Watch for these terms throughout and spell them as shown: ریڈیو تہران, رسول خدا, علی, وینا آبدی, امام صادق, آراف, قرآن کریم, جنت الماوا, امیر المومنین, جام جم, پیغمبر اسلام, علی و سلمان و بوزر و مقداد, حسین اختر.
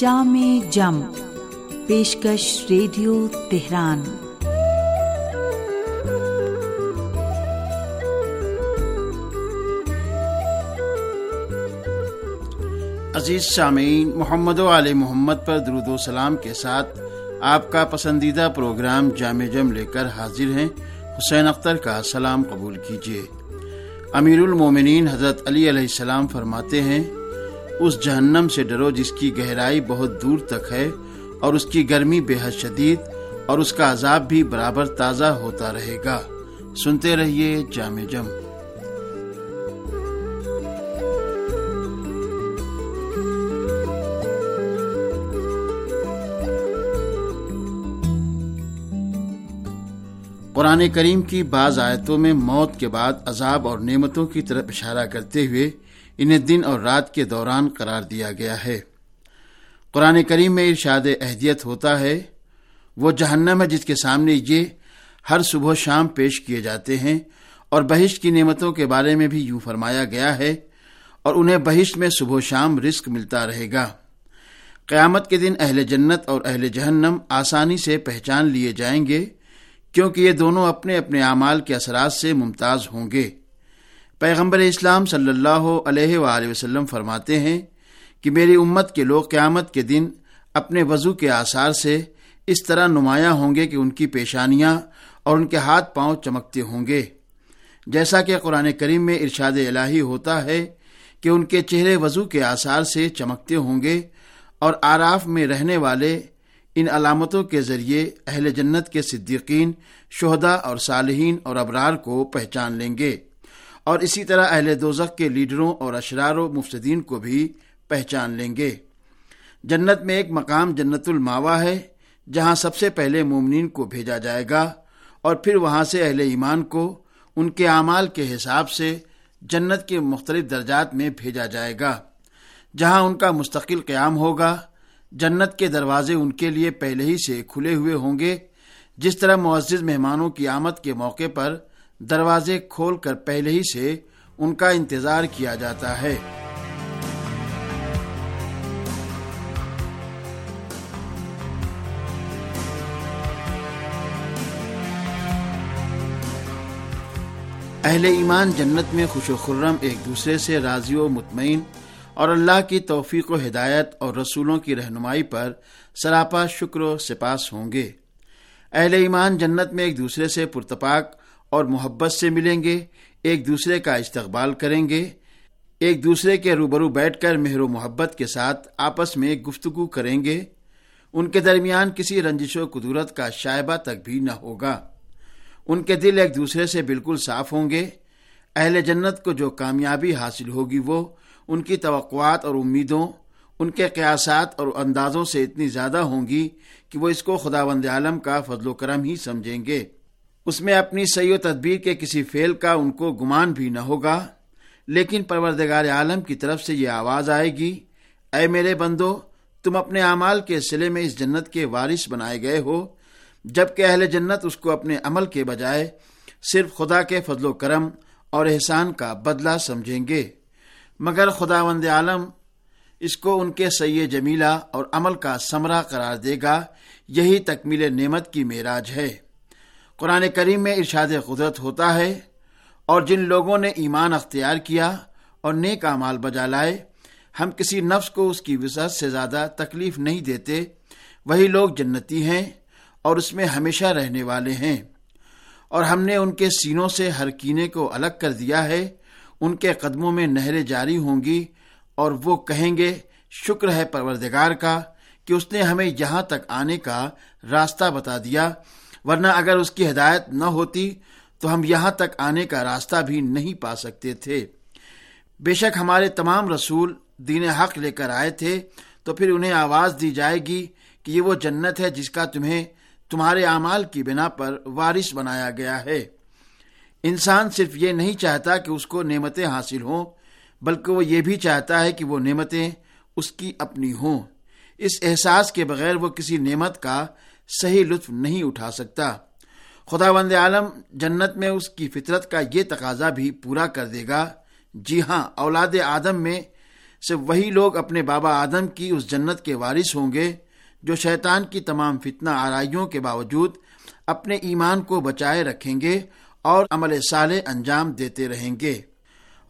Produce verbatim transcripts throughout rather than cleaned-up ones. جام جم پیشکش ریڈیو تہران۔ عزیز سامعین، محمد و آل محمد پر درود و سلام کے ساتھ آپ کا پسندیدہ پروگرام جام جم لے کر حاضر ہیں۔ حسین اختر کا سلام قبول کیجیے۔ امیر المومنین حضرت علی علیہ السلام فرماتے ہیں، اس جہنم سے ڈرو جس کی گہرائی بہت دور تک ہے اور اس کی گرمی بے حد شدید اور اس کا عذاب بھی برابر تازہ ہوتا رہے گا۔ سنتے رہیے جام جم۔ قرآن کریم کی بعض آیتوں میں موت کے بعد عذاب اور نعمتوں کی طرف اشارہ کرتے ہوئے انہیں دن اور رات کے دوران قرار دیا گیا ہے۔ قرآن کریم میں ارشاد اہدیت ہوتا ہے، وہ جہنم ہے جس کے سامنے یہ ہر صبح و شام پیش کیے جاتے ہیں، اور بہشت کی نعمتوں کے بارے میں بھی یوں فرمایا گیا ہے، اور انہیں بہشت میں صبح و شام رزق ملتا رہے گا۔ قیامت کے دن اہل جنت اور اہل جہنم آسانی سے پہچان لیے جائیں گے، کیونکہ یہ دونوں اپنے اپنے اعمال کے اثرات سے ممتاز ہوں گے۔ پیغمبر اسلام صلی اللہ علیہ وآلہ وسلم فرماتے ہیں کہ میری امت کے لوگ قیامت کے دن اپنے وضو کے آثار سے اس طرح نمایاں ہوں گے کہ ان کی پیشانیاں اور ان کے ہاتھ پاؤں چمکتے ہوں گے، جیسا کہ قرآن کریم میں ارشاد الہی ہوتا ہے کہ ان کے چہرے وضو کے آثار سے چمکتے ہوں گے، اور آراف میں رہنے والے ان علامتوں کے ذریعے اہل جنت کے صدیقین، شہداء اور صالحین اور ابرار کو پہچان لیں گے، اور اسی طرح اہل دوزخ کے لیڈروں اور اشرار و مفسدین کو بھی پہچان لیں گے۔ جنت میں ایک مقام جنت الماوا ہے، جہاں سب سے پہلے مومنین کو بھیجا جائے گا، اور پھر وہاں سے اہل ایمان کو ان کے اعمال کے حساب سے جنت کے مختلف درجات میں بھیجا جائے گا، جہاں ان کا مستقل قیام ہوگا۔ جنت کے دروازے ان کے لیے پہلے ہی سے کھلے ہوئے ہوں گے، جس طرح معزز مہمانوں کی آمد کے موقع پر دروازے کھول کر پہلے ہی سے ان کا انتظار کیا جاتا ہے۔ اہل ایمان جنت میں خوش و خرم، ایک دوسرے سے راضی و مطمئن، اور اللہ کی توفیق و ہدایت اور رسولوں کی رہنمائی پر سراپا شکر و سپاس ہوں گے۔ اہل ایمان جنت میں ایک دوسرے سے پرتپاک اور محبت سے ملیں گے، ایک دوسرے کا استقبال کریں گے، ایک دوسرے کے روبرو بیٹھ کر مہر و محبت کے ساتھ آپس میں گفتگو کریں گے۔ ان کے درمیان کسی رنجش و کدورت کا شائبہ تک بھی نہ ہوگا۔ ان کے دل ایک دوسرے سے بالکل صاف ہوں گے۔ اہل جنت کو جو کامیابی حاصل ہوگی وہ ان کی توقعات اور امیدوں، ان کے قیاسات اور اندازوں سے اتنی زیادہ ہوں گی کہ وہ اس کو خداوند عالم کا فضل و کرم ہی سمجھیں گے۔ اس میں اپنی صحیح و تدبیر کے کسی فعل کا ان کو گمان بھی نہ ہوگا، لیکن پروردگار عالم کی طرف سے یہ آواز آئے گی، اے میرے بندو، تم اپنے اعمال کے سلے میں اس جنت کے وارث بنائے گئے ہو، جبکہ اہل جنت اس کو اپنے عمل کے بجائے صرف خدا کے فضل و کرم اور احسان کا بدلہ سمجھیں گے، مگر خداوند عالم اس کو ان کے سعی جمیلہ اور عمل کا ثمرہ قرار دے گا۔ یہی تکمیل نعمت کی معراج ہے۔ قرآن کریم میں ارشاد قدرت ہوتا ہے، اور جن لوگوں نے ایمان اختیار کیا اور نیک اعمال بجا لائے، ہم کسی نفس کو اس کی وسعت سے زیادہ تکلیف نہیں دیتے، وہی لوگ جنتی ہیں اور اس میں ہمیشہ رہنے والے ہیں، اور ہم نے ان کے سینوں سے ہر کینے کو الگ کر دیا ہے، ان کے قدموں میں نہریں جاری ہوں گی، اور وہ کہیں گے، شکر ہے پروردگار کا کہ اس نے ہمیں یہاں تک آنے کا راستہ بتا دیا، ورنہ اگر اس کی ہدایت نہ ہوتی تو ہم یہاں تک آنے کا راستہ بھی نہیں پا سکتے تھے۔ بے شک ہمارے تمام رسول دین حق لے کر آئے تھے، تو پھر انہیں آواز دی جائے گی کہ یہ وہ جنت ہے جس کا تمہیں تمہارے اعمال کی بنا پر وارث بنایا گیا ہے۔ انسان صرف یہ نہیں چاہتا کہ اس کو نعمتیں حاصل ہوں، بلکہ وہ یہ بھی چاہتا ہے کہ وہ نعمتیں اس کی اپنی ہوں۔ اس احساس کے بغیر وہ کسی نعمت کا صحیح لطف نہیں اٹھا سکتا۔ خداوند عالم جنت میں اس کی فطرت کا یہ تقاضا بھی پورا کر دے گا۔ جی ہاں، اولاد آدم میں سے وہی لوگ اپنے بابا آدم کی اس جنت کے وارث ہوں گے جو شیطان کی تمام فتنہ آرائیوں کے باوجود اپنے ایمان کو بچائے رکھیں گے اور عمل صالح انجام دیتے رہیں گے۔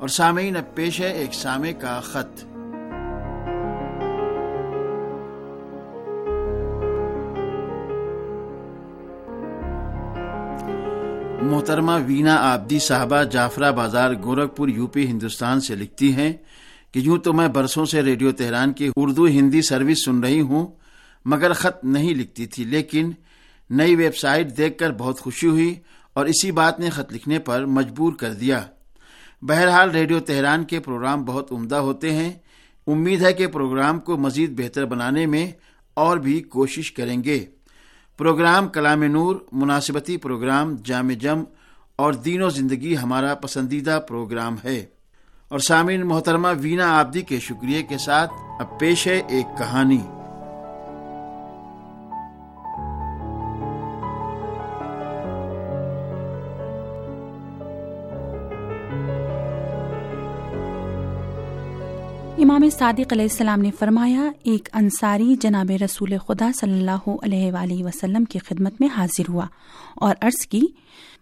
اور سامعین، اب پیش ہے ایک سامع کا خط۔ محترمہ وینا آبدی صاحبہ جعفرہ بازار گورکھپور یو پی ہندوستان سے لکھتی ہیں کہ یوں تو میں برسوں سے ریڈیو تہران کی اردو ہندی سروس سن رہی ہوں مگر خط نہیں لکھتی تھی، لیکن نئی ویب سائٹ دیکھ کر بہت خوشی ہوئی اور اسی بات نے خط لکھنے پر مجبور کر دیا۔ بہرحال ریڈیو تہران کے پروگرام بہت عمدہ ہوتے ہیں، امید ہے کہ پروگرام کو مزید بہتر بنانے میں اور بھی کوشش کریں گے۔ پروگرام کلام نور، مناسبتی پروگرام جام جم اور دین و زندگی ہمارا پسندیدہ پروگرام ہے۔ اور سامعین، محترمہ وینا آبدی کے شکریہ کے ساتھ اب پیش ہے ایک کہانی۔ امام صادق علیہ السلام نے فرمایا، ایک انصاری جناب رسول خدا صلی اللہ علیہ وآلہ وسلم کی خدمت میں حاضر ہوا اور عرض کی،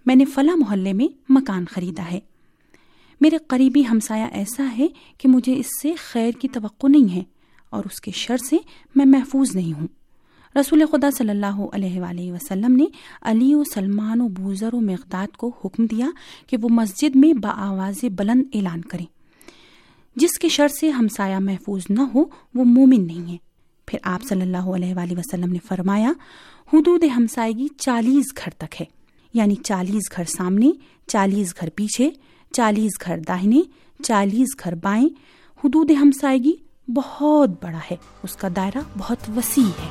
میں نے فلاں محلے میں مکان خریدا ہے، میرے قریبی ہمسایہ ایسا ہے کہ مجھے اس سے خیر کی توقع نہیں ہے اور اس کے شر سے میں محفوظ نہیں ہوں۔ رسول خدا صلی اللہ علیہ وآلہ وسلم نے علی و سلمان و بوزر و مقداد کو حکم دیا کہ وہ مسجد میں بآواز بلند اعلان کریں، جس کے شر سے ہمسایہ محفوظ نہ ہو وہ مومن نہیں ہے۔ پھر آپ صلی اللہ علیہ وآلہ وسلم نے فرمایا، حدود ہمسائیگی چالیس گھر تک ہے، یعنی چالیس گھر سامنے، چالیس گھر پیچھے، چالیس گھر داہنے، چالیس گھر بائیں۔ حدود ہمسائیگی بہت بڑا ہے، اس کا دائرہ بہت وسیع ہے۔